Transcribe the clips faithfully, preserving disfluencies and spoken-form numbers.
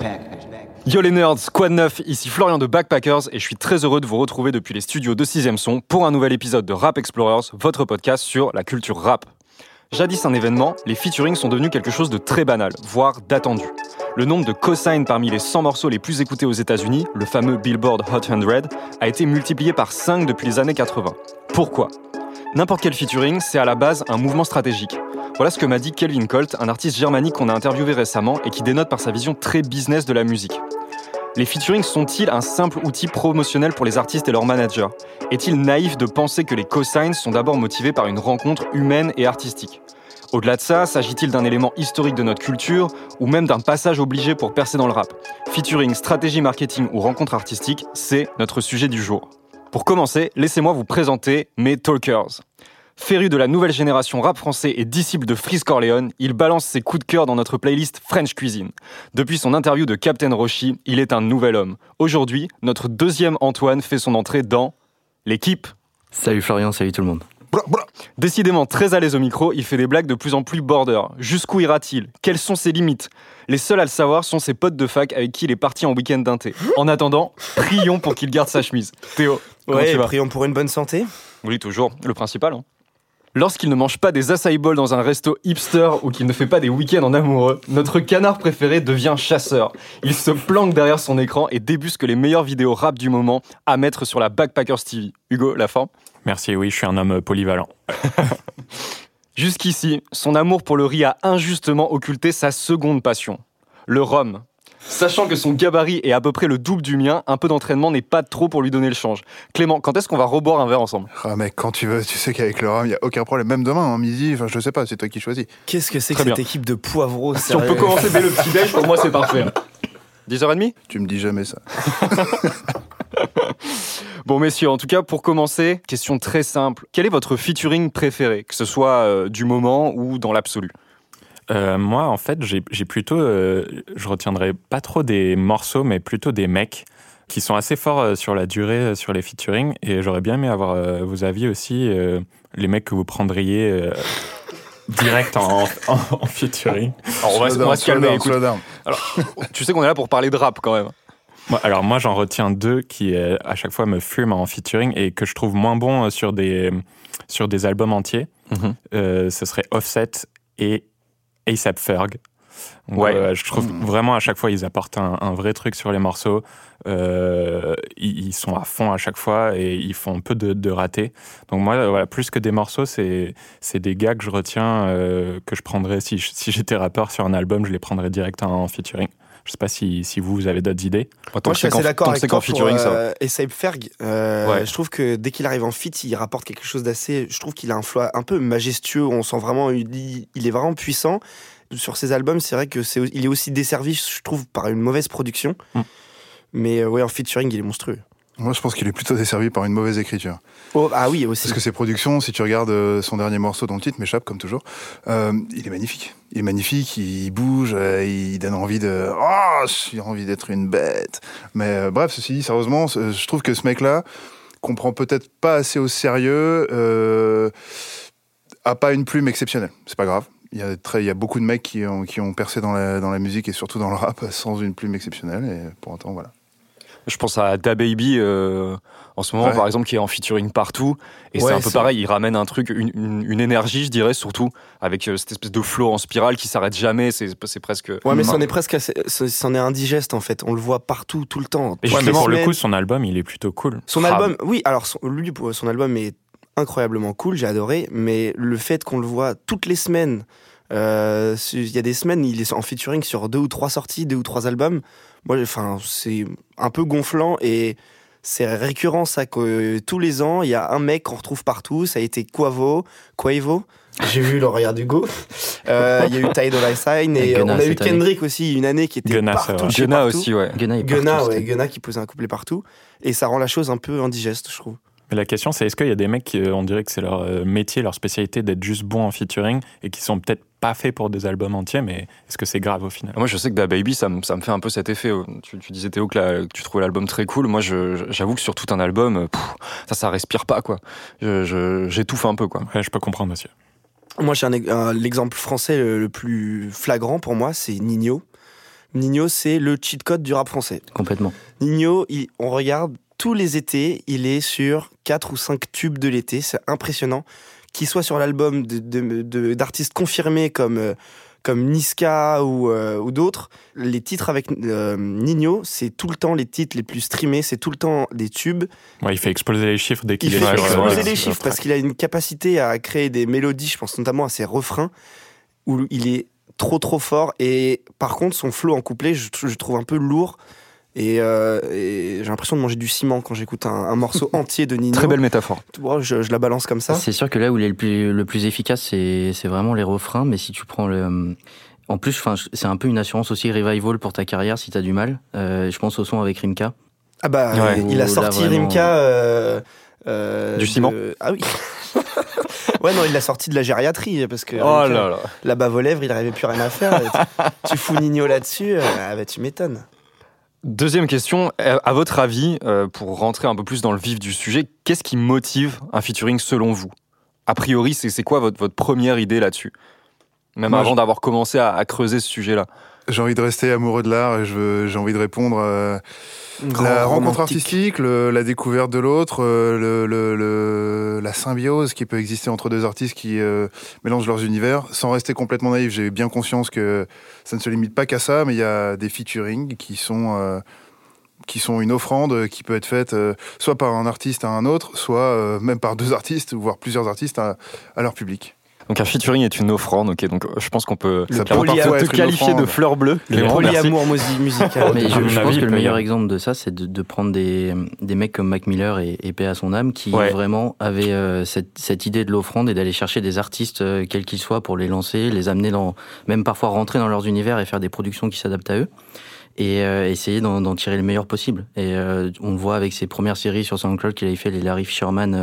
Backpackers. Yo les nerds, Squad neuf, ici Florian de Backpackers et je suis très heureux de vous retrouver depuis les studios de Sixième Son pour un nouvel épisode de Rap Explorers, votre podcast sur la culture rap. Jadis un événement, les featurings sont devenus quelque chose de très banal, voire d'attendu. Le nombre de cosignes parmi les cent morceaux les plus écoutés aux États-Unis, le fameux Billboard Hot cent, a été multiplié par cinq depuis les années quatre-vingts. Pourquoi ? N'importe quel featuring, c'est à la base un mouvement stratégique. Voilà ce que m'a dit Kelvin Colt, un artiste germanique qu'on a interviewé récemment et qui dénote par sa vision très business de la musique. Les featurings sont-ils un simple outil promotionnel pour les artistes et leurs managers ? Est-il naïf de penser que les cosigns sont d'abord motivés par une rencontre humaine et artistique ? Au-delà de ça, s'agit-il d'un élément historique de notre culture ou même d'un passage obligé pour percer dans le rap ? Featuring, stratégie marketing ou rencontre artistique, c'est notre sujet du jour. Pour commencer, laissez-moi vous présenter mes talkers. Féru de la nouvelle génération rap français et disciple de Fris Corleone, il balance ses coups de cœur dans notre playlist French Cuisine. Depuis son interview de Captain Roshi, il est un nouvel homme. Aujourd'hui, notre deuxième Antoine fait son entrée dans l'équipe. Salut Florian, salut tout le monde. Décidément très à l'aise au micro, il fait des blagues de plus en plus border. Jusqu'où ira-t-il ? Quelles sont ses limites ? Les seuls à le savoir sont ses potes de fac avec qui il est parti en week-end d'un thé. En attendant, prions pour qu'il garde sa chemise. Théo, comment ouais, tu vas ? Prions pour une bonne santé. Oui, toujours, le principal. Hein. Lorsqu'il ne mange pas des acai bowls dans un resto hipster ou qu'il ne fait pas des week-ends en amoureux, notre canard préféré devient chasseur. Il se planque derrière son écran et débusque les meilleures vidéos rap du moment à mettre sur la Backpackers T V. Hugo, la forme ? Merci, oui, je suis un homme polyvalent. Jusqu'ici, son amour pour le riz a injustement occulté sa seconde passion, le rhum. Sachant que son gabarit est à peu près le double du mien, un peu d'entraînement n'est pas trop pour lui donner le change. Clément, quand est-ce qu'on va reboire un verre ensemble ? Ah mec, quand tu veux, tu sais qu'avec le rhum, il n'y a aucun problème. Même demain, hein, midi, enfin je sais pas, c'est toi qui choisis. Qu'est-ce que c'est que cette équipe de poivreaux ? Si on peut commencer dès le petit déj, pour moi c'est parfait. dix heures trente ? Tu me dis jamais ça. Bon messieurs, en tout cas pour commencer, question très simple. Quel est votre featuring préféré, que ce soit euh, du moment ou dans l'absolu ? Euh, moi, en fait, j'ai, j'ai plutôt, euh, je retiendrai pas trop des morceaux, mais plutôt des mecs qui sont assez forts euh, sur la durée, euh, sur les featuring. Et j'aurais bien aimé avoir euh, vos avis aussi, euh, les mecs que vous prendriez euh, direct en, en, en featuring. Alors, on va, down, on va se calmer. Down, écoute. Alors, tu sais qu'on est là pour parler de rap quand même. Moi, alors moi, j'en retiens deux qui euh, à chaque fois me fument en featuring et que je trouve moins bons euh, sur des sur des albums entiers. Mm-hmm. Euh, ce serait Offset et A$AP Ferg. Donc, ouais. euh, je trouve mmh. vraiment à chaque fois ils apportent un, un vrai truc sur les morceaux. Euh, ils, ils sont à fond à chaque fois et ils font peu de, de ratés. Donc moi, euh, voilà, plus que des morceaux, c'est c'est des gars que je retiens, euh, que je prendrais si si j'étais rappeur sur un album, je les prendrais direct en, en featuring. Je sais pas si, si vous, vous avez d'autres idées. Moi, je suis assez d'accord avec toi pour euh, A$AP Ferg. Euh, ouais. Je trouve que dès qu'il arrive en feat, il rapporte quelque chose d'assez... Je trouve qu'il a un flow un peu majestueux. On sent vraiment... Il, il est vraiment puissant. Sur ses albums, c'est vrai qu'il est aussi desservi, je trouve, par une mauvaise production. Hum. Mais ouais, en featuring, il est monstrueux. Moi, je pense qu'il est plutôt desservi par une mauvaise écriture. Oh, ah oui, aussi. Parce que ses productions, si tu regardes son dernier morceau dont le titre m'échappe, comme toujours, euh, il est magnifique. Il est magnifique, il bouge, euh, il donne envie de... Oh, j'ai envie d'être une bête. Mais euh, bref, ceci dit, sérieusement, je trouve que ce mec-là comprend peut-être pas assez au sérieux, euh, a pas une plume exceptionnelle. C'est pas grave. Il y a, très, il y a beaucoup de mecs qui ont, qui ont percé dans la, dans la musique et surtout dans le rap sans une plume exceptionnelle. Et pour autant, voilà. Je pense à DaBaby euh, en ce moment, ouais. Par exemple, qui est en featuring partout. Et ouais, c'est un peu c'est... pareil, il ramène un truc, une, une, une énergie, je dirais, surtout, avec euh, cette espèce de flow en spirale qui s'arrête jamais. C'est, c'est presque. Ouais, mais c'en est presque assez, c'en est indigeste, en fait. On le voit partout, tout le temps. Et ouais, mais pour le coup, son album, il est plutôt cool. Son Rab. album, oui, alors, son, lui, son album est incroyablement cool, j'ai adoré, mais le fait qu'on le voit toutes les semaines. Il euh, y a des semaines, il est en featuring sur deux ou trois sorties, deux ou trois albums. Moi, enfin, c'est un peu gonflant et c'est récurrent ça que tous les ans, il y a un mec qu'on retrouve partout. Ça a été Quavo, Quavo. J'ai vu le regard d'Hugo. Il euh, y a eu Tahliah de la Seine et, et Gunna, on a eu Kendrick année. aussi une année qui était Gunna, partout. Gunna aussi, ouais. Gunna, Gunna, ouais, Gunna qui posait un couplet partout et ça rend la chose un peu indigeste, je trouve. Mais la question, c'est est-ce qu'il y a des mecs qui, on dirait que c'est leur métier, leur spécialité d'être juste bons en featuring et qui sont peut-être pas faits pour des albums entiers, mais est-ce que c'est grave au final ? Moi, je sais que DaBaby, ça me ça me fait un peu cet effet. Tu, tu disais, Théo, que, la, que tu trouvais l'album très cool. Moi, je, j'avoue que sur tout un album, pff, ça, ça respire pas, quoi. Je, je, j'étouffe un peu, quoi. Ouais, je peux comprendre, monsieur. Moi, j'ai un, un, l'exemple français le, le plus flagrant pour moi, c'est Ninho. Ninho, c'est le cheat code du rap français. Complètement. Ninho, il, on regarde tous les étés, il est sur quatre ou cinq tubes de l'été, c'est impressionnant. Qu'il soit sur l'album de, de, de, d'artistes confirmés comme... Euh, comme Niska ou, euh, ou d'autres, les titres avec euh, Ninho, c'est tout le temps les titres les plus streamés, c'est tout le temps des tubes. Ouais, il fait exploser les chiffres dès qu'il il est sur... Il fait exploser euh, les chiffres parce qu'il a une capacité à créer des mélodies, je pense notamment à ses refrains, où il est trop trop fort, et par contre son flow en couplet, je, je trouve un peu lourd, et, euh, et j'ai l'impression de manger du ciment quand j'écoute un, un morceau entier de Ninho. Très belle métaphore. Oh, je, je la balance comme ça. C'est sûr que là où il est le plus, le plus efficace, c'est, c'est vraiment les refrains, mais si tu prends le... En plus, c'est un peu une assurance aussi revival pour ta carrière si t'as du mal. Euh, je pense au son avec Rimka. Ah bah, ouais. il, il a sorti vraiment... Rimka... Euh, euh, du de... ciment. Ah oui. Ouais, non, il l'a sorti de la gériatrie, parce que oh là là. La bave aux lèvres, il n'arrivait plus rien à faire. tu, tu fous Ninho là-dessus, euh, ah bah, tu m'étonnes. Deuxième question, à votre avis, euh, pour rentrer un peu plus dans le vif du sujet, qu'est-ce qui motive un featuring selon vous ? A priori, c'est, c'est quoi votre, votre première idée là-dessus ? Même Moi, avant je... d'avoir commencé à, à creuser ce sujet-là. J'ai envie de rester amoureux de l'art, et je veux, j'ai envie de répondre euh, la rencontre artistique, le, la découverte de l'autre, euh, le, le, le, la symbiose qui peut exister entre deux artistes qui euh, mélangent leurs univers. Sans rester complètement naïf, j'ai bien conscience que ça ne se limite pas qu'à ça, mais il y a des featuring qui sont... Euh, qui sont une offrande qui peut être faite euh, soit par un artiste à un autre, soit euh, même par deux artistes, voire plusieurs artistes à, à leur public. Donc un featuring est une offrande, ok, donc je pense qu'on peut ça peut te qualifier de fleur bleue. Le polyamour musical. Mais je, je pense que le meilleur exemple de ça, c'est de, de prendre des, des mecs comme Mac Miller et, et Paix à son âme, qui ouais. vraiment avaient euh, cette, cette idée de l'offrande et d'aller chercher des artistes, euh, quels qu'ils soient, pour les lancer, les amener dans, même parfois rentrer dans leurs univers et faire des productions qui s'adaptent à eux. Et euh, essayer d'en, d'en tirer le meilleur possible. Et euh, on le voit avec ses premières séries sur SoundCloud qu'il avait fait, les Larry Fisherman,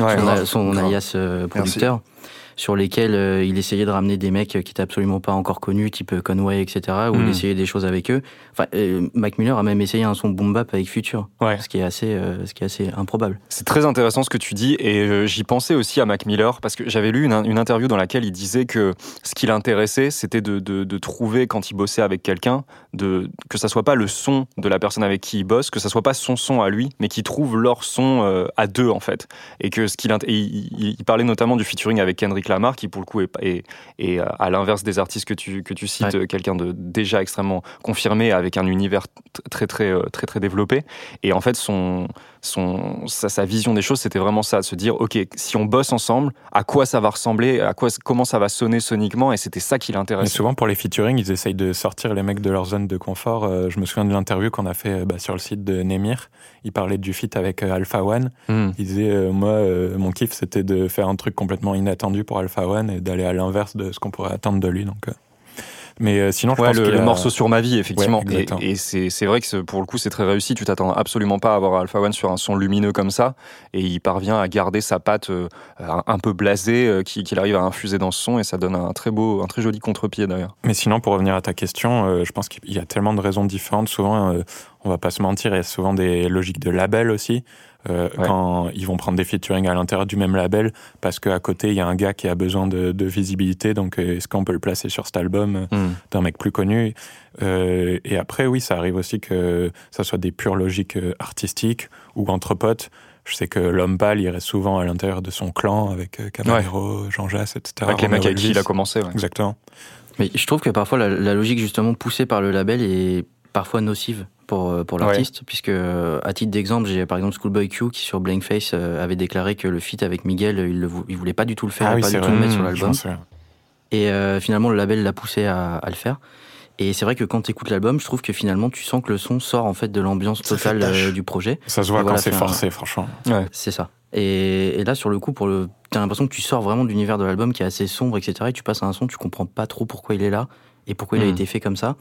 euh, ouais, son, grave, son grave. alias euh, producteur, Merci. sur lesquels euh, il essayait de ramener des mecs qui n'étaient absolument pas encore connus, type Conway, et cetera, où mm. il essayait des choses avec eux. Enfin, euh, Mac Miller a même essayé un son boom bap avec Future, ouais. ce, qui est assez, euh, ce qui est assez improbable. C'est très intéressant ce que tu dis, et euh, j'y pensais aussi à Mac Miller, parce que j'avais lu une, une interview dans laquelle il disait que ce qui l'intéressait, c'était de, de, de trouver, quand il bossait avec quelqu'un, de que ça soit pas le son de la personne avec qui il bosse, que ça soit pas son son à lui, mais qu'ils trouvent leur son euh, à deux en fait. Et que ce qu'il int- et il, il parlait notamment du featuring avec Kendrick Lamar, qui pour le coup est, est, est à l'inverse des artistes que tu que tu cites, ouais. quelqu'un de déjà extrêmement confirmé avec un univers très très très très développé. Et en fait son son sa, sa vision des choses, c'était vraiment ça, de se dire ok, si on bosse ensemble, à quoi ça va ressembler, à quoi comment ça va sonner soniquement, et c'était ça qui l'intéressait. Mais souvent pour les featuring, ils essayent de sortir les mecs de leur zone de confort. Euh, je me souviens de l'interview qu'on a fait bah, sur le site de Nemir. Il parlait du feat avec euh, Alpha One. Mm. Il disait euh, moi euh, mon kiff c'était de faire un truc complètement inattendu pour Alpha One et d'aller à l'inverse de ce qu'on pourrait attendre de lui. Donc euh... mais euh, sinon je ouais, pense le, qu'il le a... morceau sur ma vie effectivement. Ouais, et et c'est c'est vrai que c'est, pour le coup c'est très réussi. Tu t'attends absolument pas à avoir Alpha One sur un son lumineux comme ça, et il parvient à garder sa patte euh, un peu blasée euh, qu'il arrive à infuser dans ce son, et ça donne un très beau, un très joli contre-pied d'ailleurs. Mais sinon pour revenir à ta question, euh, je pense qu'il y a tellement de raisons différentes. Souvent euh, on va pas se mentir, il y a souvent des logiques de label aussi. Euh, ouais. Quand ils vont prendre des featuring à l'intérieur du même label, parce qu'à côté il y a un gars qui a besoin de, de visibilité, donc est-ce qu'on peut le placer sur cet album mm. d'un mec plus connu euh, et après oui, ça arrive aussi que ça soit des pures logiques artistiques ou entre potes. Je sais que l'homme pâle, il reste souvent à l'intérieur de son clan avec Camaro, ouais. Jean Jass, et cetera. Avec Romero les mecs avec qui il a commencé. Ouais. Exactement. Mais je trouve que parfois la, la logique justement poussée par le label est parfois nocive pour, pour l'artiste, ouais. puisque à titre d'exemple, j'ai par exemple Schoolboy Q qui sur Blankface euh, avait déclaré que le feat avec Miguel, il, le, il voulait pas du tout le faire, ah oui, pas du vrai. tout le mettre sur l'album. Et euh, finalement, le label l'a poussé à, à le faire. Et c'est vrai que quand t'écoutes l'album, je trouve que finalement, tu sens que le son sort en fait de l'ambiance totale euh, du projet. Ça se voit voilà, quand c'est forcé, un... franchement. Ouais. C'est ça. Et, et là, sur le coup, pour le... t'as l'impression que tu sors vraiment de l'univers de l'album qui est assez sombre, et cetera. Et tu passes à un son, tu comprends pas trop pourquoi il est là. Et pourquoi mmh. il a été fait comme ça.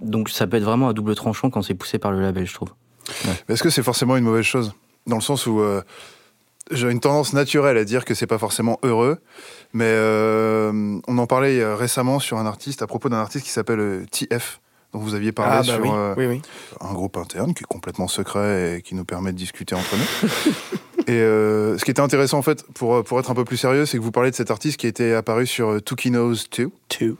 Donc ça peut être vraiment à double tranchant quand c'est poussé par le label, je trouve. Ouais. Mais est-ce que c'est forcément une mauvaise chose ? Dans le sens où euh, j'ai une tendance naturelle à dire que c'est pas forcément heureux, mais euh, on en parlait récemment sur un artiste, à propos d'un artiste qui s'appelle T F, dont vous aviez parlé ah, bah sur oui. Euh, oui, oui. un groupe interne qui est complètement secret et qui nous permet de discuter entre nous. Et euh, ce qui était intéressant, en fait, pour, pour être un peu plus sérieux, c'est que vous parlez de cet artiste qui était apparu sur Two Kinos deux.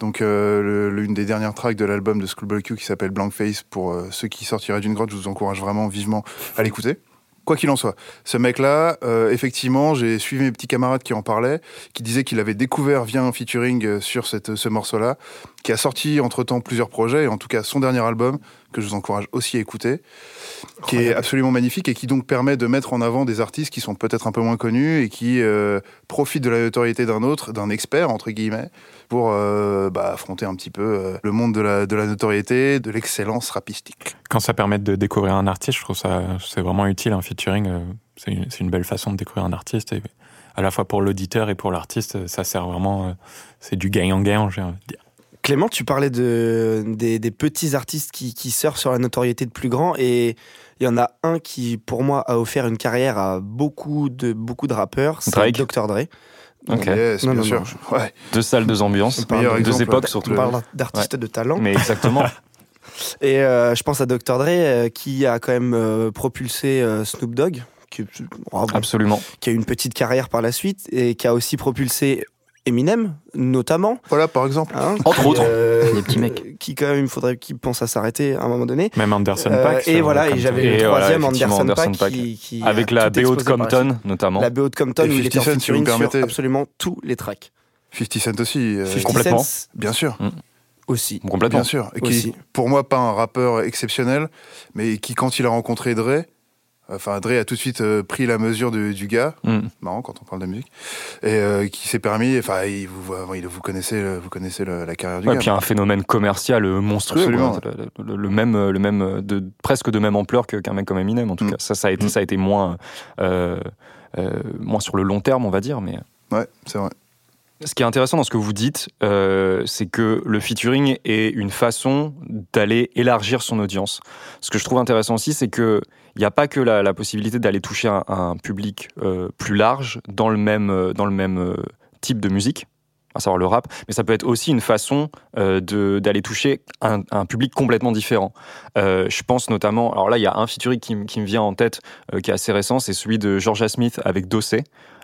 Donc euh, le, l'une des dernières tracks de l'album de Schoolboy Q qui s'appelle Blankface, pour euh, ceux qui sortiraient d'une grotte, je vous encourage vraiment vivement à l'écouter. Quoi qu'il en soit, ce mec-là, euh, effectivement, j'ai suivi mes petits camarades qui en parlaient, qui disaient qu'il avait découvert via un featuring sur cette, ce morceau-là, qui a sorti entre-temps plusieurs projets, et en tout cas son dernier album, que je vous encourage aussi à écouter, qui est absolument magnifique et qui donc permet de mettre en avant des artistes qui sont peut-être un peu moins connus et qui euh, profitent de la notoriété d'un autre, d'un expert, entre guillemets, pour euh, bah, affronter un petit peu euh, le monde de la, de la notoriété, de l'excellence rapistique. Quand ça permet de découvrir un artiste, je trouve ça c'est vraiment utile, un featuring, euh, c'est, une, c'est une belle façon de découvrir un artiste, et à la fois pour l'auditeur et pour l'artiste, ça sert vraiment, euh, c'est du gagnant-gagnant, j'ai envie de dire. Clément, tu parlais de, des, des petits artistes qui, qui surfent sur la notoriété de plus grands, et il y en a un qui, pour moi, a offert une carrière à beaucoup de, beaucoup de rappeurs, c'est Drake. docteur Dre. Ok, yes, non, bien non, sûr. Non. Ouais. Deux salles, deux ambiances, deux exemple, époques surtout. On parle d'artistes ouais. de talent. Mais exactement. Et euh, je pense à docteur Dre, euh, qui a quand même euh, propulsé euh, Snoop Dogg, qui, oh, Absolument. qui a eu une petite carrière par la suite, et qui a aussi propulsé Eminem, notamment. Voilà, par exemple. Hein, Entre qui, autres. Euh, les petits mecs. Qui, quand même, il faudrait qu'ils pensent à s'arrêter à un moment donné. Même Anderson euh, Paak. Et voilà, et j'avais et le troisième voilà, Anderson, Anderson Paak. Qui, qui Avec la B O de Compton, notamment. La B O de Compton, où il était en featuring sur absolument tous les tracks. fifty Cent aussi. Euh, complètement. Cent, bien sûr. Mmh. Aussi. Complètement. Bien sûr. Et qui, aussi. Pour moi, pas un rappeur exceptionnel, mais qui, quand il a rencontré Dre, Enfin, Dre a tout de suite euh, pris la mesure de, du gars, mm. marrant quand on parle de musique, et euh, qui s'est permis. Enfin, vous, vous connaissez, vous connaissez le, la carrière du ouais, gars. Et puis un phénomène commercial monstrueux, quoi, le, le, le même, le même, de, presque de même ampleur que, qu'un mec comme Eminem. En tout mm. cas, ça, ça a été, mm. ça a été moins, euh, euh, moins sur le long terme, on va dire, mais. Ouais, c'est vrai. Ce qui est intéressant dans ce que vous dites, euh, c'est que le featuring est une façon d'aller élargir son audience. Ce que je trouve intéressant aussi, c'est que il n'y a pas que la, la possibilité d'aller toucher un, un public euh, plus large dans le même, dans le même euh, type de musique, à savoir le rap, mais ça peut être aussi une façon euh, de, d'aller toucher un, un public complètement différent. Euh, je pense notamment, alors là il y a un featuring qui, m- qui me vient en tête, euh, qui est assez récent, c'est celui de Georgia Smith avec Dossé.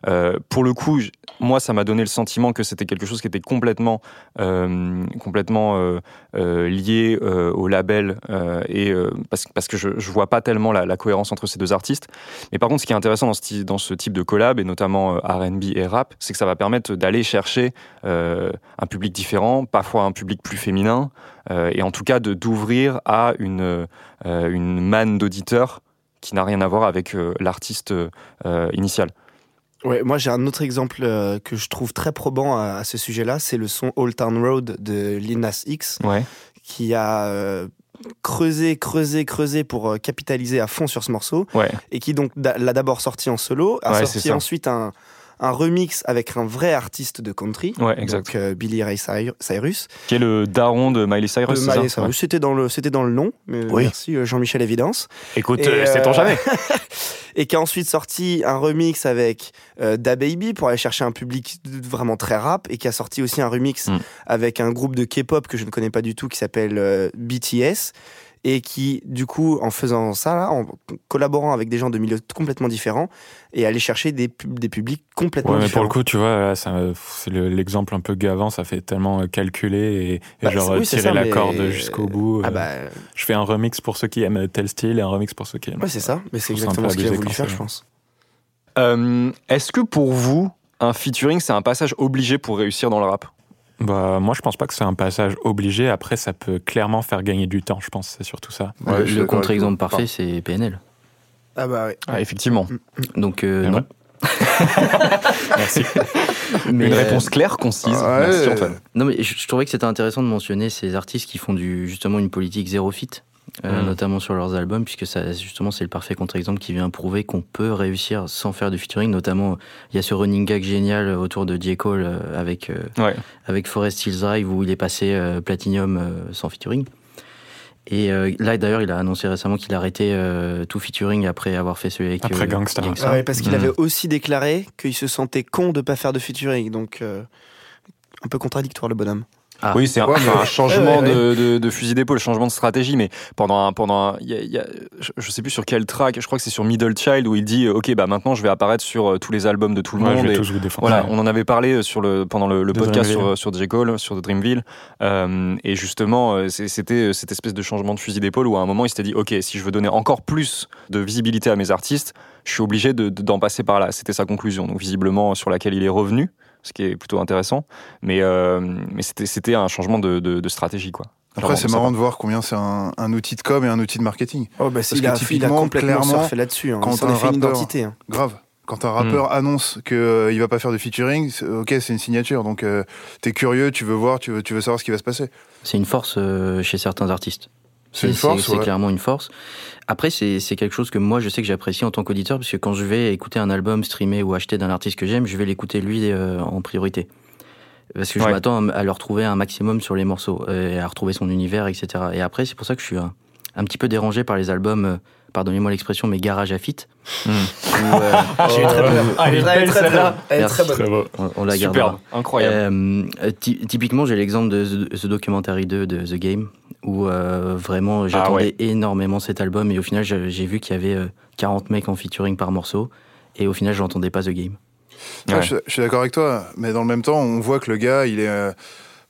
Euh, pour le coup, j- moi ça m'a donné le sentiment que c'était quelque chose qui était complètement, euh, complètement euh, euh, lié euh, au label, euh, et, euh, parce, parce que je ne vois pas tellement la, la cohérence entre ces deux artistes. Mais par contre, ce qui est intéressant dans ce, dans ce type de collab, et notamment euh, R and B et rap, c'est que ça va permettre d'aller chercher euh, un public différent, parfois un public plus féminin, euh, et en tout cas de, d'ouvrir à une, euh, une manne d'auditeurs qui n'a rien à voir avec euh, l'artiste euh, initial. Ouais, moi j'ai un autre exemple euh, que je trouve très probant à, à ce sujet-là, c'est le son Old Town Road de Lil Nas X, ouais. qui a euh, creusé, creusé, creusé pour euh, capitaliser à fond sur ce morceau, ouais. et qui donc da- l'a d'abord sorti en solo, a ouais, sorti ensuite un, un remix avec un vrai artiste de country, ouais, exact. donc euh, Billy Ray Cyrus, qui est le daron de Miley Cyrus. De Miley Cyrus. C'était dans le, c'était dans le nom. Mais oui. Merci euh, Jean-Michel Évidence. Écoute, euh, sait-on jamais. Et qui a ensuite sorti un remix avec euh, DaBaby pour aller chercher un public vraiment très rap, et qui a sorti aussi un remix mm. avec un groupe de K-pop que je ne connais pas du tout qui s'appelle euh, B T S, et qui du coup en faisant ça là, en collaborant avec des gens de milieux complètement différents, et aller chercher des, pub- des publics complètement ouais, différents. Mais pour le coup tu vois ça, c'est le, l'exemple un peu gavant, ça fait tellement calculé et, et bah, genre oui, tirer ça, la corde euh, jusqu'au bout. Ah bah, euh, je fais un remix pour ceux qui aiment tel style et un remix pour ceux qui aiment. Ouais c'est ça, mais c'est exactement ce qu'il a voulu faire je pense. Euh, est-ce que pour vous un featuring c'est un passage obligé pour réussir dans le rap? Bah, moi, je pense pas que c'est un passage obligé. Après, ça peut clairement faire gagner du temps, je pense. C'est surtout ça. Ouais, le contre-exemple parfait, c'est P N L. Ah bah oui. Ah, effectivement. Donc, euh, non. Merci. Mais une euh... réponse claire, concise. Ah, ouais. Merci, Antoine. Non, mais je, je trouvais que c'était intéressant de mentionner ces artistes qui font du, justement une politique zéro feat, euh, mmh. notamment sur leurs albums, puisque ça, justement, c'est le parfait contre-exemple qui vient prouver qu'on peut réussir sans faire de featuring. Notamment, il y a ce running gag génial autour de J. Cole avec, euh, ouais. avec Forest Hills Drive, où il est passé euh, Platinum euh, sans featuring. Et euh, là, d'ailleurs, il a annoncé récemment qu'il arrêtait euh, tout featuring après avoir fait celui avec après euh, Gangsta. Gangsta. Ouais, parce qu'il mmh. avait aussi déclaré qu'il se sentait con de ne pas faire de featuring. Donc, euh, un peu contradictoire, le bonhomme. Ah. Oui, c'est un, ouais, mais... un changement ouais, ouais, ouais. De, de, de fusil d'épaule, changement de stratégie. Mais pendant un, pendant un, y a, y a, je sais plus sur quel track, je crois que c'est sur Middle Child où il dit ok, bah maintenant je vais apparaître sur tous les albums de tout le ouais, monde. Je vais et tous vous défendre. Voilà, on en avait parlé sur le pendant le, le podcast sur, sur J. Cole, sur Dreamville, euh, et justement c'était cette espèce de changement de fusil d'épaule où à un moment il s'était dit ok, si je veux donner encore plus de visibilité à mes artistes, je suis obligé de, de, d'en passer par là. C'était sa conclusion, donc visiblement sur laquelle il est revenu. Ce qui est plutôt intéressant, mais, euh, mais c'était, c'était un changement de, de, de stratégie, quoi. Après, c'est marrant de voir combien c'est un, un outil de com et un outil de marketing. Oh, bah, parce il, que a, typiquement, il a complètement surfé là-dessus. Hein. Quand ça en a fait rappeur, une identité. Hein. Grave. Quand un rappeur mmh. annonce qu'il euh, va pas faire de featuring, c'est, ok, c'est une signature. Donc, euh, t'es curieux, tu veux voir, tu veux, tu veux savoir ce qui va se passer. C'est une force euh, chez certains artistes. C'est, c'est une force, c'est, ouais. c'est clairement une force. Après, c'est, c'est quelque chose que moi, je sais que j'apprécie en tant qu'auditeur, parce que quand je vais écouter un album, streamer ou acheter d'un artiste que j'aime, je vais l'écouter lui euh, en priorité. Parce que ouais. je m'attends à le retrouver un maximum sur les morceaux, et à retrouver son univers, et cetera. Et après, c'est pour ça que je suis un, un petit peu dérangé par les albums... Euh, pardonnez-moi l'expression, mais garage à fit. Mmh. Euh, oh, j'ai eu très bonne. Elle est très, très, très, très bonne. On, on la garde. Super, incroyable. Euh, ty- typiquement, j'ai l'exemple de The Documentary deux de The Game, où euh, vraiment j'attendais ah ouais. énormément cet album, et au final, j'ai, j'ai vu qu'il y avait euh, quarante mecs en featuring par morceau, et au final, je n'entendais pas The Game. Ouais. Ouais, je, je suis d'accord avec toi, mais dans le même temps, on voit que le gars, il est... Euh,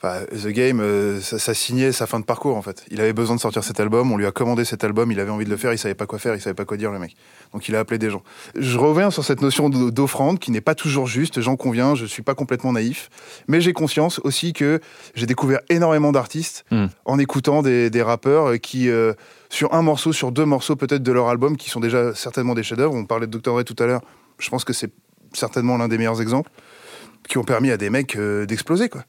Enfin, The Game, euh, ça, ça signait sa fin de parcours, en fait. Il avait besoin de sortir cet album, on lui a commandé cet album, il avait envie de le faire, il savait pas quoi faire, il savait pas quoi dire, le mec. Donc il a appelé des gens. Je reviens sur cette notion d'offrande qui n'est pas toujours juste, j'en conviens, je suis pas complètement naïf, mais j'ai conscience aussi que j'ai découvert énormément d'artistes mmh. en écoutant des, des rappeurs qui... Euh, sur un morceau, sur deux morceaux peut-être de leur album, qui sont déjà certainement des chefs-d'œuvre. On parlait de docteur Dre tout à l'heure, je pense que c'est certainement l'un des meilleurs exemples, qui ont permis à des mecs euh, d'exploser, quoi.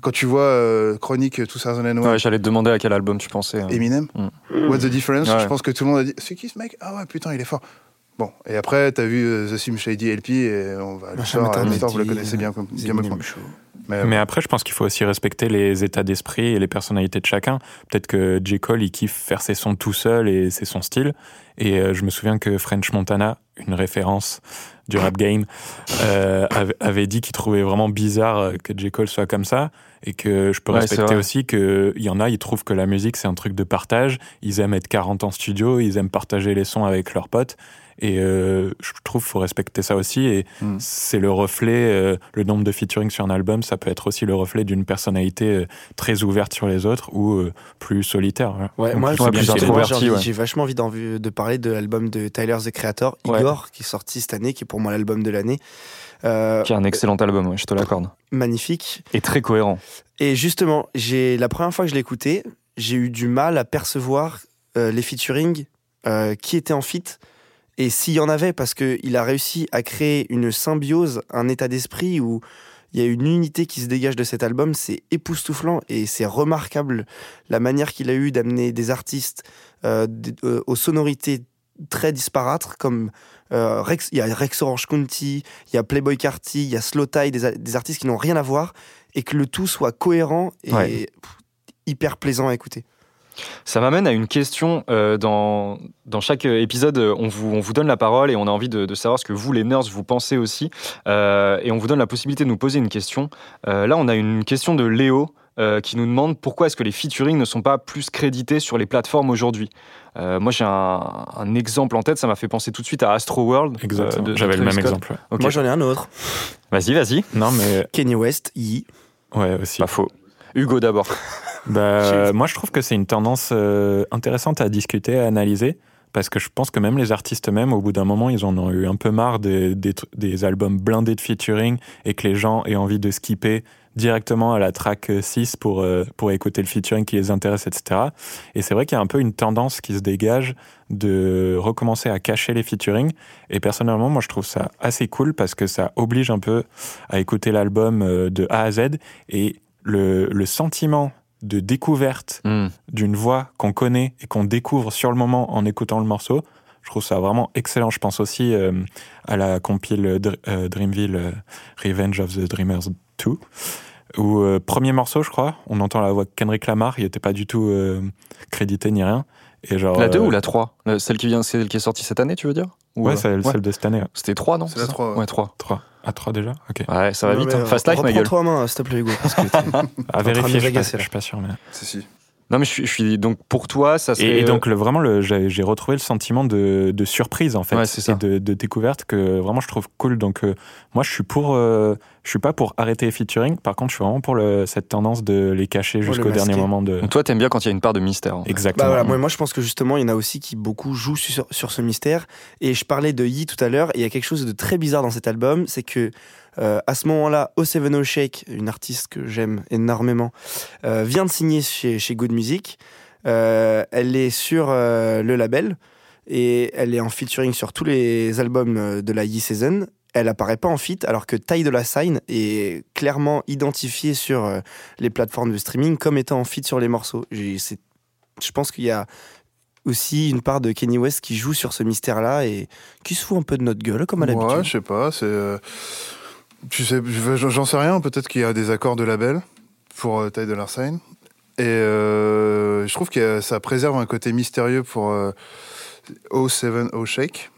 Quand tu vois euh, Chronique, tout ça, ouais, j'allais te demander à quel album tu pensais. Hein. Eminem. Mm. What's the Difference ouais. Je pense que tout le monde a dit c'est qui ce mec? Ah ouais, putain, il est fort. Bon, et après, t'as vu euh, The Slim Shady L P et on va le faire. Vous le connaissez bien comme bien maintenant. Mais, mais après, je pense qu'il faut aussi respecter les états d'esprit et les personnalités de chacun. Peut-être que J. Cole, il kiffe faire ses sons tout seul et c'est son style. Et euh, je me souviens que French Montana, une référence du rap game, euh, avait, avait dit qu'il trouvait vraiment bizarre que J. Cole soit comme ça. Et que je peux ouais, respecter aussi qu'il y en a, ils trouvent que la musique, c'est un truc de partage. Ils aiment être quarante en studio, ils aiment partager les sons avec leurs potes. Et euh, je trouve qu'il faut respecter ça aussi. Et mm. c'est le reflet, euh, le nombre de featuring sur un album, ça peut être aussi le reflet d'une personnalité euh, très ouverte sur les autres ou euh, plus solitaire. Hein. Ouais, moi, plus plus introverti, j'ai, envie, ouais. j'ai vachement envie de parler de l'album de Tyler, The Creator, ouais. Igor, qui est sorti cette année, qui est pour moi l'album de l'année. Euh, qui est un excellent euh, album, ouais, je te l'accorde. Magnifique. Et très cohérent. Et justement, j'ai, la première fois que je l'ai écouté, j'ai eu du mal à percevoir euh, les featuring, euh, qui étaient en feat. Et s'il y en avait, parce qu'il a réussi à créer une symbiose, un état d'esprit où il y a une unité qui se dégage de cet album, c'est époustouflant et c'est remarquable la manière qu'il a eu d'amener des artistes euh, d- euh, aux sonorités très disparates, comme euh, Rex, il y a Rex Orange County, il y a Playboi Carti, il y a Slow Tie, des, a- des artistes qui n'ont rien à voir, et que le tout soit cohérent et ouais. pff, hyper plaisant à écouter. Ça m'amène à une question. Euh, dans, dans chaque épisode, on vous, on vous donne la parole et on a envie de, de savoir ce que vous, les nerds, vous pensez aussi. Euh, et on vous donne la possibilité de nous poser une question. Euh, là, on a une question de Léo euh, qui nous demande pourquoi est-ce que les featuring ne sont pas plus crédités sur les plateformes aujourd'hui. Euh, moi, j'ai un, un exemple en tête. Ça m'a fait penser tout de suite à Astroworld. Exactement. Euh, de, J'avais de le même Scott. Exemple. Ouais. Okay. Moi, j'en ai un autre. Vas-y, vas-y. Non, mais... Kanye West, y. Ouais, aussi. Pas faux. Hugo d'abord. Bah, moi, je trouve que c'est une tendance euh, intéressante à discuter, à analyser, parce que je pense que même les artistes eux-mêmes, au bout d'un moment, ils en ont eu un peu marre des, des, des albums blindés de featuring et que les gens aient envie de skipper directement à la track six pour, euh, pour écouter le featuring qui les intéresse, et cetera. Et c'est vrai qu'il y a un peu une tendance qui se dégage de recommencer à cacher les featuring. Et personnellement, moi, je trouve ça assez cool parce que ça oblige un peu à écouter l'album euh, de A à Z et le, le sentiment de découverte mm. d'une voix qu'on connaît et qu'on découvre sur le moment en écoutant le morceau, je trouve ça vraiment excellent. Je pense aussi euh, à la compile Dr- euh, Dreamville euh, Revenge of the Dreamers deux où euh, premier morceau je crois, on entend la voix de Kendrick Lamar, il n'était pas du tout euh, crédité ni rien. Et genre, la deux euh... ou la trois celle qui, vient, celle qui est sortie cette année tu veux dire ou ouais, euh... celle, ouais celle de cette année ouais. C'était trois non c'est, c'est la trois ouais. Ouais, trois. trois À trois déjà ? Ok. Ouais, ça va non, vite. Hein. Fast life, ma gueule. Reprends-toi à main, s'il te plaît, Hugo. Parce que à vérifier, je ne suis pas sûr. Mais... Si, si. Non, mais je suis, je suis. Donc, pour toi, ça serait. Et donc, le, vraiment, le, j'ai, j'ai retrouvé le sentiment de, de surprise, en fait. Ouais, c'est ça. Et de, de découverte que vraiment, je trouve cool. Donc, euh, moi, je suis pour. Euh, je suis pas pour arrêter les featuring. Par contre, je suis vraiment pour le, cette tendance de les cacher jusqu'au le dernier moment. De... Donc, toi, t'aimes bien quand il y a une part de mystère. En fait. Exactement. Bah, voilà, moi, moi, je pense que justement, il y en a aussi qui beaucoup jouent sur, sur ce mystère. Et je parlais de Yee tout à l'heure. Et il y a quelque chose de très bizarre dans cet album. C'est que. Euh, à ce moment-là, zéro soixante-dix Shake, une artiste que j'aime énormément, euh, vient de signer chez, chez Good Music. Euh, elle est sur euh, le label et elle est en featuring sur tous les albums de la Yee Season. Elle apparaît pas en feat, alors que Tahliah de la Seine est clairement identifiée sur euh, les plateformes de streaming comme étant en feat sur les morceaux. Je pense qu'il y a aussi une part de Kanye West qui joue sur ce mystère-là et qui se fout un peu de notre gueule, comme à l'habitude. Ouais, je sais pas, c'est... Euh... Tu sais, j'en sais rien, peut-être qu'il y a des accords de label pour euh, Tahliah de la Seine. Et euh, je trouve que euh, ça préserve un côté mystérieux pour euh, zéro soixante-dix Shake.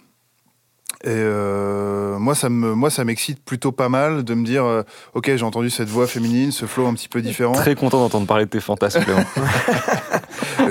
Et euh, moi, ça me, moi, ça m'excite plutôt pas mal de me dire euh, ok, j'ai entendu cette voix féminine, ce flow un petit peu différent. Très content d'entendre parler de tes fantasmes, Clément.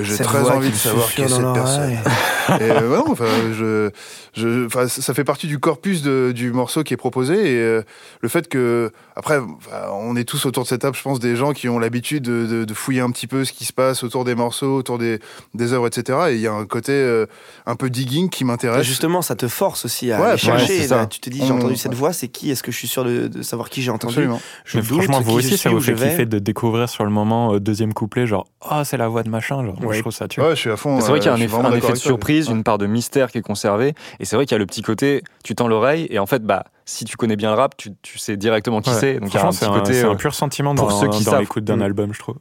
J'ai cette très envie de savoir qui est cette personne. Et euh, ouais, non, enfin, je, je, enfin, ça fait partie du corpus de, du morceau qui est proposé. Et euh, le fait que, après, enfin, on est tous autour de cette table, je pense, des gens qui ont l'habitude de, de, de fouiller un petit peu ce qui se passe autour des morceaux, autour des, des œuvres, et cetera. Et il y a un côté euh, un peu digging qui m'intéresse. Et justement, ça te force aussi à ouais, chercher. Ouais, là, tu te dis, j'ai entendu on, cette ouais. voix, c'est qui ? Est-ce que je suis sûr de, de savoir qui j'ai entendu ? Absolument. Je Mais doute, franchement, vous aussi, ça vous fait kiffer de découvrir sur le moment, euh, deuxième couplet, genre, ah, oh, c'est la voix de machin. Genre, ouais. Moi, je trouve ça tue. Ouais, je suis à fond. C'est vrai euh, qu'il y a un effet, un effet de surprise. Une part de mystère qui est conservée, et c'est vrai qu'il y a le petit côté, tu tends l'oreille, et en fait, bah, si tu connais bien le rap, tu, tu sais directement qui ouais. c'est. Donc, franchement, c'est un, côté, un, c'est euh, un pur sentiment pour dans, ceux qui dans l'écoute d'un mmh. album, je trouve.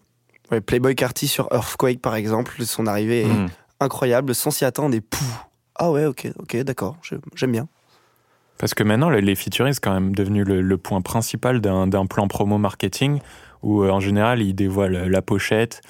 Ouais, Playboi Carti sur Earthquake, par exemple, son arrivée mmh. est incroyable, sans s'y attendre, et pouf, ah ouais, ok, ok, d'accord, je, j'aime bien. Parce que maintenant, les featuring, c'est quand même devenu le, le point principal d'un, d'un plan promo marketing, où euh, en général ils dévoilent la pochette,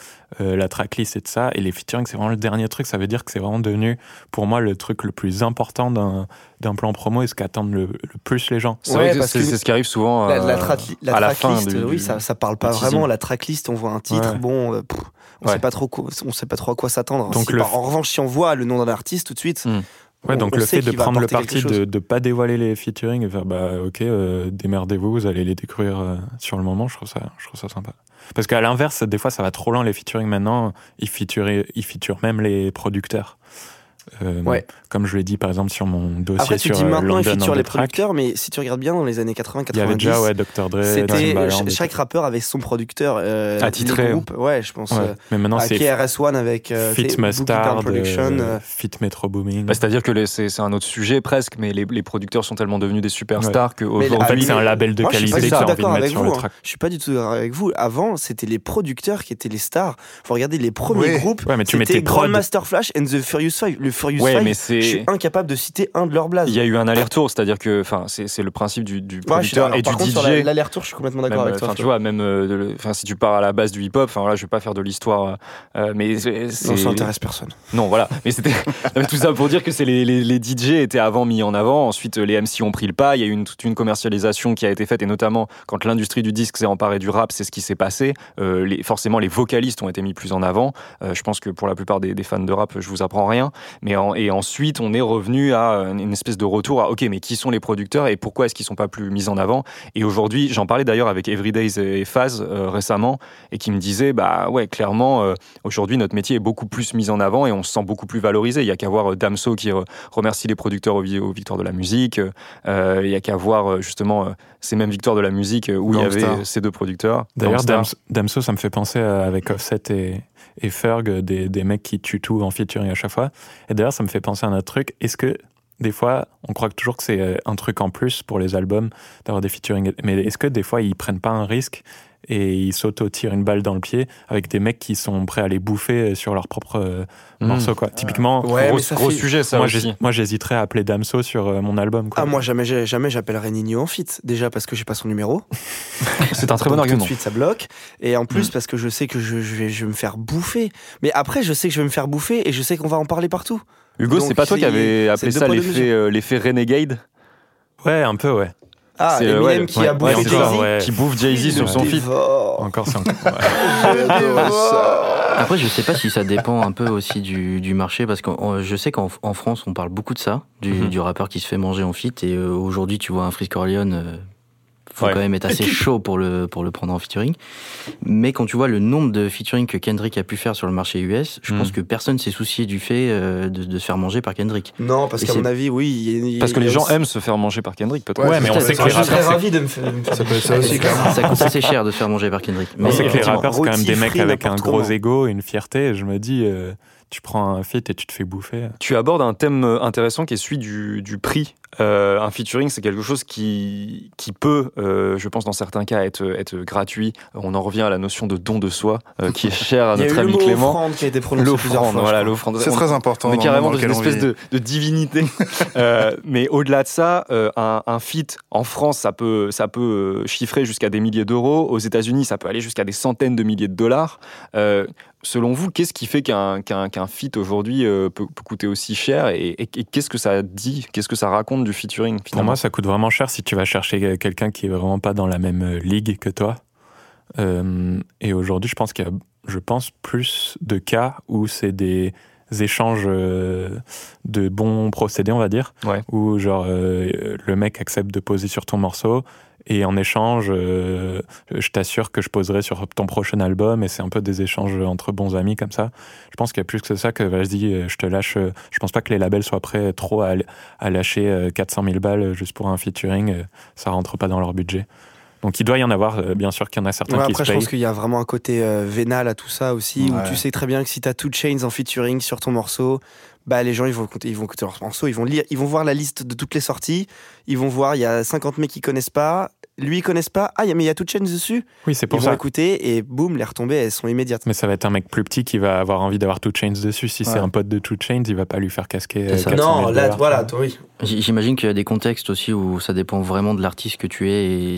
euh, la tracklist et tout ça, et les featuring c'est vraiment le dernier truc. Ça veut dire que c'est vraiment devenu pour moi le truc le plus important d'un, d'un plan promo et ce qu'attendent le, le plus les gens. C'est ouais, vrai que c'est, c'est ce qui arrive souvent la, la tratli- à la, la tracklist, fin du, oui du, ça, ça parle pas vraiment. La tracklist, on voit un titre, ouais. bon euh, pff, on ouais. sait pas trop quoi, on sait pas trop à quoi s'attendre. Donc si, le... par, en revanche si on voit le nom d'un artiste tout de suite mmh. Ouais, donc on le fait de prendre le parti de ne pas dévoiler les featuring et faire bah ok, euh, démerdez-vous, vous allez les découvrir euh, sur le moment, je trouve ça, je trouve ça sympa. Parce qu'à l'inverse, des fois ça va trop loin les featuring maintenant, ils featurent, ils featurent même les producteurs. Euh, ouais. Comme je l'ai dit par exemple sur mon dossier. Après, sur tu dis maintenant London ils featurent les producteurs, mais si tu regardes bien dans les années quatre-vingts quatre-vingt-dix, il y avait déjà ouais, docteur Dre, c'était ch- chaque rappeur avait son producteur euh, attitré. Ouais, je pense. Ouais. Euh, mais maintenant c'est K R S One avec euh, Fit Mustard Production, euh, Fit Metro Booming. Bah, c'est-à-dire que les, c'est, c'est un autre sujet presque, mais les, les producteurs sont tellement devenus des superstars ouais. que aujourd'hui c'est un label de moi, qualité qui a envie de mettre sur le track. Je suis pas du tout d'accord avec vous. Avant c'était les producteurs qui étaient les stars. Faut regarder les premiers groupes. C'était Grandmaster Flash and the Furious Five. Furious ouais, Five, mais c'est... je suis incapable de citer un de leurs blazes. Il y a eu un aller-retour, c'est-à-dire que c'est, c'est le principe du, du producteur ouais, et par du contre, D J. Sur la, l'aller-retour, je suis complètement d'accord même, avec toi. Tu vois, même euh, de, si tu pars à la base du hip-hop, là, je vais pas faire de l'histoire. Euh, mais c'est, c'est... Non, ça intéresse personne. Non, voilà. Mais c'était tout ça pour dire que c'est les, les, les D J étaient avant mis en avant, ensuite les M C ont pris le pas, il y a eu une, toute une commercialisation qui a été faite, et notamment quand l'industrie du disque s'est emparée du rap, c'est ce qui s'est passé. Euh, les, forcément, les vocalistes ont été mis plus en avant. Euh, je pense que pour la plupart des, des fans de rap, je vous apprends rien. Mais en, et ensuite, on est revenu à une espèce de retour à ok, mais qui sont les producteurs et pourquoi est-ce qu'ils sont pas plus mis en avant ? Et aujourd'hui, j'en parlais d'ailleurs avec Everydays et Phase euh, récemment, et qui me disaient bah ouais, clairement, euh, aujourd'hui notre métier est beaucoup plus mis en avant et on se sent beaucoup plus valorisé. Il y a qu'à voir euh, Damso qui re- remercie les producteurs aux, aux victoires de la musique. Euh, il y a qu'à voir justement euh, ces mêmes victoires de la musique où il y avait ces deux producteurs. D'ailleurs, Damso, Damso, ça me fait penser à, avec Offset et. et Ferg, des, des mecs qui tuent tout en featuring à chaque fois. Et d'ailleurs, ça me fait penser à un autre truc. Est-ce que, des fois, on croit toujours que c'est un truc en plus pour les albums d'avoir des featuring, mais est-ce que, des fois, ils prennent pas un risque et ils s'auto-tirent une balle dans le pied avec des mecs qui sont prêts à les bouffer sur leurs propres mmh. morceaux, quoi. Typiquement, ouais, gros, gros fait... sujet, ça moi, aussi. Moi, j'hésiterais à appeler Damso sur euh, mon album, quoi. Ah, moi, jamais, jamais j'appellerais Ninho en feat. Déjà, parce que j'ai pas son numéro. C'est un très bon argument. Tout de suite, ça bloque. Et en plus, mmh. parce que je sais que je, je, vais, je vais me faire bouffer. Mais après, je sais que je vais me faire bouffer et je sais qu'on va en parler partout. Hugo, donc, c'est pas toi qui avais appelé ça l'effet, euh, l'effet Renegade ? Ouais, un peu, ouais. Ah, Eminem ouais, qui ouais, a bouffé ouais, Jay-Z. Ouais. Qui bouffe Jay-Z sur son feed. Encore c'est encore. Ouais. Après, je sais pas si ça dépend un peu aussi du, du marché, parce que je sais qu'en en France, on parle beaucoup de ça, du, mm-hmm. du rappeur qui se fait manger en feat. Et euh, aujourd'hui, tu vois un Fris Corleone, euh, faut ouais. quand même être assez chaud pour le, pour le prendre en featuring. Mais quand tu vois le nombre de featuring que Kendrick a pu faire sur le marché U S, je mm. pense que personne s'est soucié du fait euh, de, de se faire manger par Kendrick. Non, parce et qu'à c'est... mon avis, oui. Y, y, parce que les gens aiment se faire manger par Kendrick, peut-être. Ouais, ouais mais on sait que les rappeurs. Je serais ravi de me faire. Ça peut être ça aussi, quand même. Ça coûte assez cher de se faire manger par Kendrick. Mais on sait que les rappeurs, c'est quand même des mecs avec un gros ego, une fierté. Et je me dis, euh, tu prends un feat et tu te fais bouffer. Tu abordes un thème intéressant qui est celui du, du prix. Euh, un featuring, c'est quelque chose qui, qui peut, euh, je pense dans certains cas, être, être gratuit. On en revient à la notion de don de soi, euh, qui est chère à notre ami Clément. Il y a eu le mot offrande qui a été prononcé plusieurs fois. Voilà, l'offrande. C'est on, très important. On est carrément dans une espèce de, de divinité. euh, mais au-delà de ça, euh, un, un feat, en France, ça peut, ça peut chiffrer jusqu'à des milliers d'euros. Aux États-Unis, ça peut aller jusqu'à des centaines de milliers de dollars. Euh, Selon vous, qu'est-ce qui fait qu'un, qu'un, qu'un feat aujourd'hui euh, peut, peut coûter aussi cher et, et, et qu'est-ce que ça dit, qu'est-ce que ça raconte du featuring finalement ? Pour moi, ça coûte vraiment cher si tu vas chercher quelqu'un qui est vraiment pas dans la même ligue que toi. Euh, et aujourd'hui, je pense qu'il y a je pense, plus de cas où c'est des échanges euh, de bons procédés, on va dire, ouais. où genre, euh, le mec accepte de poser sur ton morceau. Et en échange, euh, je t'assure que je poserai sur ton prochain album, et c'est un peu des échanges entre bons amis comme ça. Je pense qu'il y a plus que ça que vas-y, je te lâche. Je pense pas que les labels soient prêts trop à, à lâcher quatre cent mille balles juste pour un featuring. Ça rentre pas dans leur budget. Donc il doit y en avoir, bien sûr qu'il y en a certains ouais, qui après, se payent. Après je pense qu'il y a vraiment un côté euh, vénal à tout ça aussi, ouais. où tu sais très bien que si t'as Two Chainz en featuring sur ton morceau, bah les gens ils vont ils vont écouter leur morceau, ils vont lire, ils vont voir la liste de toutes les sorties, ils vont voir il y a cinquante mecs qui connaissent pas, lui ils connaissent pas, ah mais il y a Two Chainz dessus. Oui, c'est pour ils ça. Ils vont écouter et boum, les retombées elles sont immédiates. Mais ça va être un mec plus petit qui va avoir envie d'avoir Two Chainz dessus, si ouais. c'est un pote de Two Chainz, il va pas lui faire casquer ça. Non, là dollars, voilà, toi, oui. J'imagine qu'il y a des contextes aussi où ça dépend vraiment de l'artiste que tu es et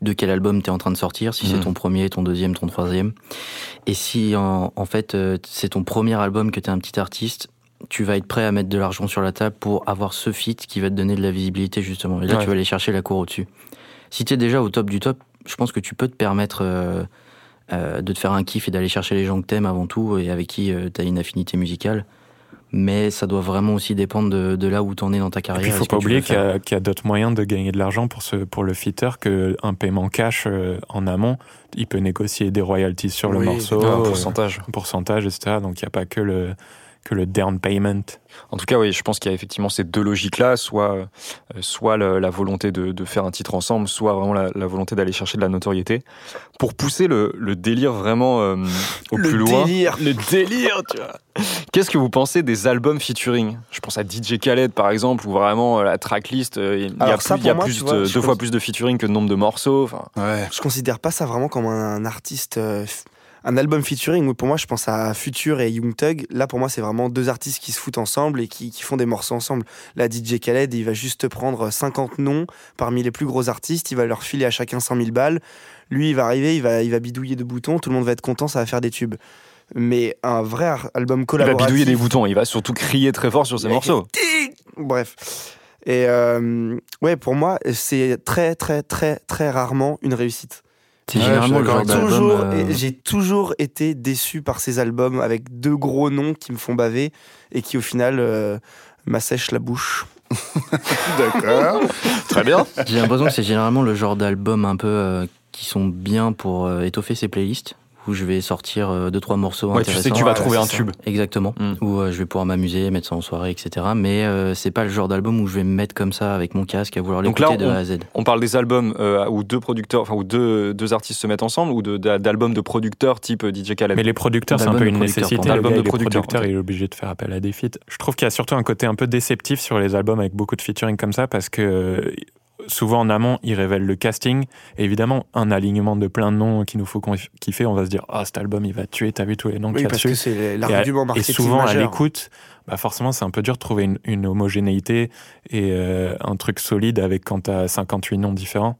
de quel album tu es en train de sortir, si mmh. c'est ton premier, ton deuxième, ton troisième. Et si en, en fait c'est ton premier album que tu es un petit artiste, tu vas être prêt à mettre de l'argent sur la table pour avoir ce feat qui va te donner de la visibilité justement. Et là ouais. tu vas aller chercher la cour au-dessus. Si tu es déjà au top du top, je pense que tu peux te permettre euh, euh, de te faire un kiff et d'aller chercher les gens que tu aimes avant tout et avec qui euh, tu as une affinité musicale. Mais ça doit vraiment aussi dépendre de, de là où t'en es dans ta carrière. Il faut pas oublier qu'il y, a, qu'il y a d'autres moyens de gagner de l'argent pour, ce, pour le feater qu'un paiement cash euh, en amont. Il peut négocier des royalties sur oui, le morceau, un pourcentage, un pourcentage, et cetera. Donc il n'y a pas que le que le down payment. En tout cas, oui, je pense qu'il y a effectivement ces deux logiques-là, soit, euh, soit le, la volonté de, de faire un titre ensemble, soit vraiment la, la volonté d'aller chercher de la notoriété. Pour pousser le, le délire vraiment euh, au le plus loin. Le délire Le délire, tu vois. Qu'est-ce que vous pensez des albums featuring ? Je pense à D J Khaled, par exemple, où vraiment la tracklist, euh, il y a, plus, il y a moi, plus vois, de, deux cons... fois plus de featuring que de nombre de morceaux. Ouais. Je considère pas ça vraiment comme un artiste... Euh... Un album featuring, pour moi, je pense à Future et Young Thug. Là, pour moi, c'est vraiment deux artistes qui se foutent ensemble et qui, qui font des morceaux ensemble. Là, D J Khaled, il va juste prendre cinquante noms parmi les plus gros artistes. Il va leur filer à chacun cent mille balles. Lui, il va arriver, il va, il va bidouiller de boutons. Tout le monde va être content, ça va faire des tubes. Mais un vrai album collaboratif... Il va bidouiller des boutons. Il va surtout crier très fort sur ses morceaux. Bref. Et euh, ouais, pour moi, c'est très, très, très, très rarement une réussite. C'est ouais, généralement j'ai, toujours, euh... j'ai toujours été déçu par ces albums avec deux gros noms qui me font baver et qui au final euh, m'assèchent la bouche. D'accord. Très bien. J'ai l'impression que c'est généralement le genre d'album un peu euh, qui sont bien pour euh, étoffer ses playlists, où je vais sortir euh, deux trois morceaux ouais, intéressants. Tu sais que tu vas ah, trouver un ça. tube. Exactement. Mm. Où euh, je vais pouvoir m'amuser, mettre ça en soirée, et cetera. Mais euh, c'est pas le genre d'album où je vais me mettre comme ça avec mon casque à vouloir l'écouter. Donc là, de on, A à Z. On parle des albums euh, où deux producteurs, enfin où deux, deux artistes se mettent ensemble, ou de, d'albums de producteurs type D J Khaled. Mais les producteurs, d'albums c'est un peu une nécessité. L'album de producteur, okay. Il est obligé de faire appel à des feats. Je trouve qu'il y a surtout un côté un peu déceptif sur les albums avec beaucoup de featuring comme ça, parce que. Euh, Souvent en amont, ils révèlent le casting. Et évidemment, un alignement de plein de noms qu'il nous faut kiffer, on va se dire ah, oh, cet album il va tuer, t'as vu tous les noms oui, qu'il y a dessus. Oui, parce que c'est l'argument marketing. Et souvent majeur. À l'écoute, bah forcément, c'est un peu dur de trouver une, une homogénéité et euh, un truc solide avec quand t'as cinquante-huit noms différents.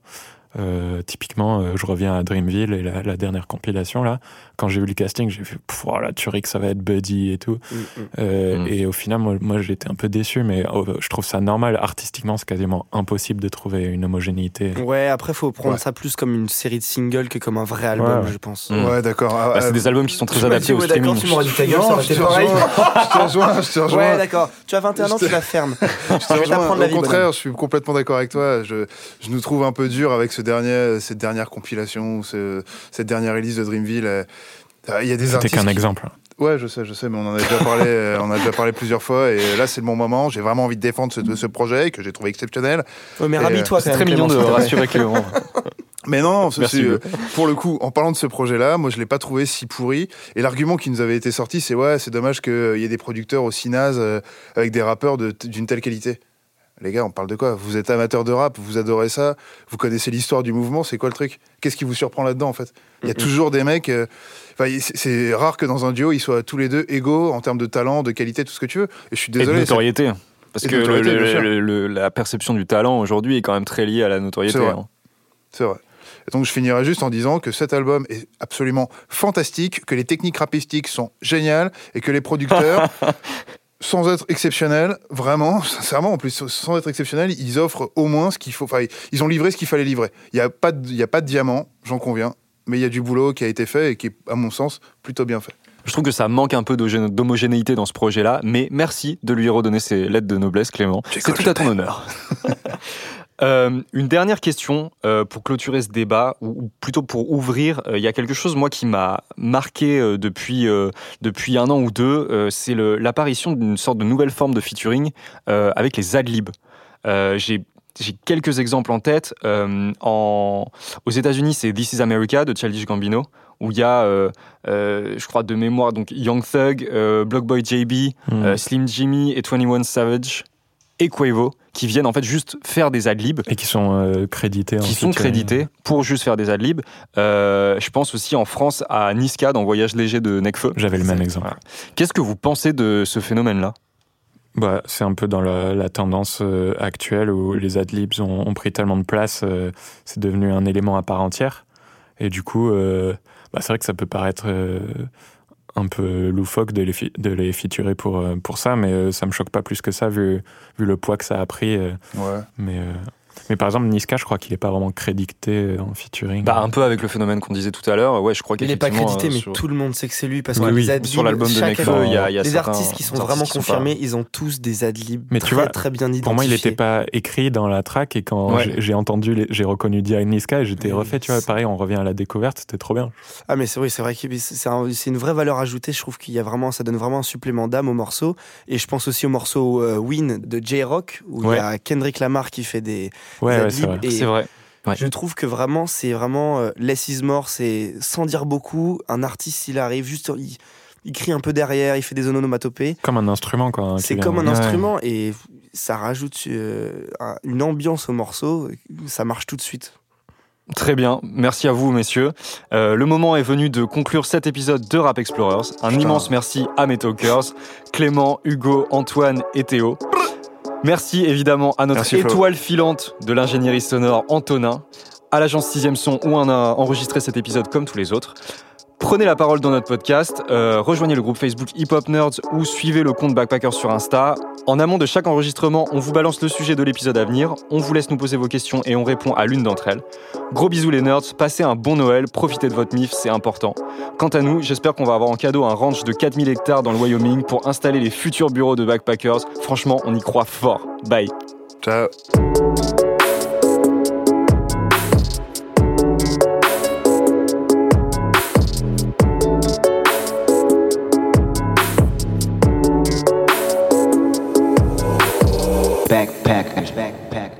Euh, typiquement, euh, je reviens à Dreamville et la, la dernière compilation, là, quand j'ai vu le casting, j'ai fait « Oh la tuerie que ça va être Buddy et tout mm, ». Mm. Euh, mm. Et au final, moi, moi j'étais un peu déçu, mais oh, je trouve ça normal. Artistiquement, c'est quasiment impossible de trouver une homogénéité. Ouais, après, il faut prendre ouais. ça plus comme une série de singles que comme un vrai album, ouais. je pense. Mm. Ouais, d'accord. Ah, bah, c'est euh, des albums qui sont très adaptés au streaming. Tu m'aurais dit ta gueule, ça aurait été pareil. Je te rejoins, je te rejoins. Ouais, d'accord. Tu as vingt et un ans, tu la fermes. Au contraire, je suis complètement d'accord avec toi. Je nous trouve un peu dur avec ce Dernier, cette dernière compilation, ce, cette dernière release de Dreamville, euh, il y a des C'était artistes. C'était qu'un qui... exemple. Ouais, je sais, je sais, mais on en a déjà parlé, euh, on a déjà parlé plusieurs fois, et là c'est le bon moment. J'ai vraiment envie de défendre ce, ce projet que j'ai trouvé exceptionnel. Ouais, mais rhabille-toi, c'est très mignon de rassurer Clément. Mais non, non ceci, euh, pour le coup, en parlant de ce projet-là, moi je l'ai pas trouvé si pourri. Et l'argument qui nous avait été sorti, c'est ouais, c'est dommage qu'il euh, y ait des producteurs aussi nazes euh, avec des rappeurs de, d'une telle qualité. Les gars, on parle de quoi ? Vous êtes amateur de rap, vous adorez ça, vous connaissez l'histoire du mouvement, c'est quoi le truc ? Qu'est-ce qui vous surprend là-dedans, en fait ? Il y a toujours des mecs... Euh, c'est, c'est rare que dans un duo, ils soient tous les deux égaux en termes de talent, de qualité, tout ce que tu veux. Et je suis désolé... Et de notoriété. C'est... Parce Et que notoriété, le, le, le, la perception du talent, aujourd'hui, est quand même très liée à la notoriété. C'est vrai. Hein. C'est vrai. Donc je finirai juste en disant que cet album est absolument fantastique, que les techniques rapistiques sont géniales, et que les producteurs... sans être exceptionnel, vraiment, sincèrement, en plus, sans être exceptionnel, ils offrent au moins ce qu'il faut. Enfin, ils ont livré ce qu'il fallait livrer. Il n'y a pas de, il n'y a pas de diamant, j'en conviens, mais il y a du boulot qui a été fait et qui est, à mon sens, plutôt bien fait. Je trouve que ça manque un peu d'homogénéité dans ce projet-là, mais merci de lui redonner ses lettres de noblesse, Clément. J'ai C'est tout à ton honneur. Euh, une dernière question euh, pour clôturer ce débat, ou, ou plutôt pour ouvrir. Il euh, y a quelque chose, moi, qui m'a marqué euh, depuis, euh, depuis un an ou deux, euh, c'est le, l'apparition d'une sorte de nouvelle forme de featuring euh, avec les ad-libs. Euh, j'ai J'ai quelques exemples en tête. Euh, en... Aux États-Unis, c'est This Is America de Childish Gambino, où il y a, euh, euh, je crois, de mémoire, donc Young Thug, euh, Block Boy J B, mm. euh, Slim Jimmy et vingt et un Savage et Quavo, qui viennent en fait juste faire des ad-libs. Et qui sont euh, crédités. Qui sont crédités pour juste faire des ad-libs. Euh, je pense aussi en France à Niska dans Voyage léger de Nekfeu. J'avais le même c'est... exemple. Qu'est-ce que vous pensez de ce phénomène-là ? Bah, c'est un peu dans la, la tendance euh, actuelle où les ad-libs ont, ont pris tellement de place, euh, c'est devenu un élément à part entière. Et du coup, euh, bah, c'est vrai que ça peut paraître euh, un peu loufoque de les, fi- de les featurer pour, euh, pour ça, mais euh, ça me choque pas plus que ça vu, vu le poids que ça a pris. Euh, ouais. mais, euh, mais par exemple, Niska, je crois qu'il est pas vraiment crédité en featuring. Bah, un peu avec le phénomène qu'on disait tout à l'heure. Ouais, je crois qu'il n'est pas crédité, euh, mais sur... tout le monde sait que c'est lui. Parce que oui, les ad-libs, sur l'album de Nekfeu, il y a, y a des artistes qui sont vraiment confirmés, ils ont tous des ad-libs mais très, tu vois, très bien identifiés. Pour moi, il n'était pas écrit dans la track, et quand ouais. j'ai, j'ai entendu, les, j'ai reconnu D I Niska et j'étais refait. Tu vois, pareil, on revient à la découverte, c'était trop bien. Ah, mais c'est, oui, c'est vrai que c'est, un, c'est une vraie valeur ajoutée. Je trouve qu'il y a vraiment, ça donne vraiment un supplément d'âme au morceau. Et je pense aussi au morceau euh, Win de J-Rock, où il ouais. y a Kendrick Lamar qui fait des. Ouais, ouais, c'est vrai. C'est vrai. Ouais. Je trouve que vraiment, c'est vraiment euh, Less is more, c'est sans dire beaucoup. Un artiste, il arrive juste, il, il crie un peu derrière, il fait des onomatopées. Comme un instrument, quoi. Hein, c'est comme un ouais. instrument, et ça rajoute euh, une ambiance au morceau. Ça marche tout de suite. Très bien, merci à vous messieurs. Euh, le moment est venu de conclure cet épisode de Rap Explorers. Un Putain. immense merci à mes talkers, Clément, Hugo, Antoine et Théo. Merci évidemment à notre Merci étoile Flo. filante de l'ingénierie sonore Antonin, à l'agence Sixième Son où on a enregistré cet épisode comme tous les autres. Prenez la parole dans notre podcast, euh, rejoignez le groupe Facebook Hip Hop Nerds ou suivez le compte Backpackers sur Insta. En amont de chaque enregistrement, on vous balance le sujet de l'épisode à venir, on vous laisse nous poser vos questions et on répond à l'une d'entre elles. Gros bisous les nerds, passez un bon Noël, profitez de votre mif, c'est important. Quant à nous, j'espère qu'on va avoir en cadeau un ranch de quatre mille hectares dans le Wyoming pour installer les futurs bureaux de Backpackers. Franchement, on y croit fort. Bye. Ciao. Backpackers. Backpackers.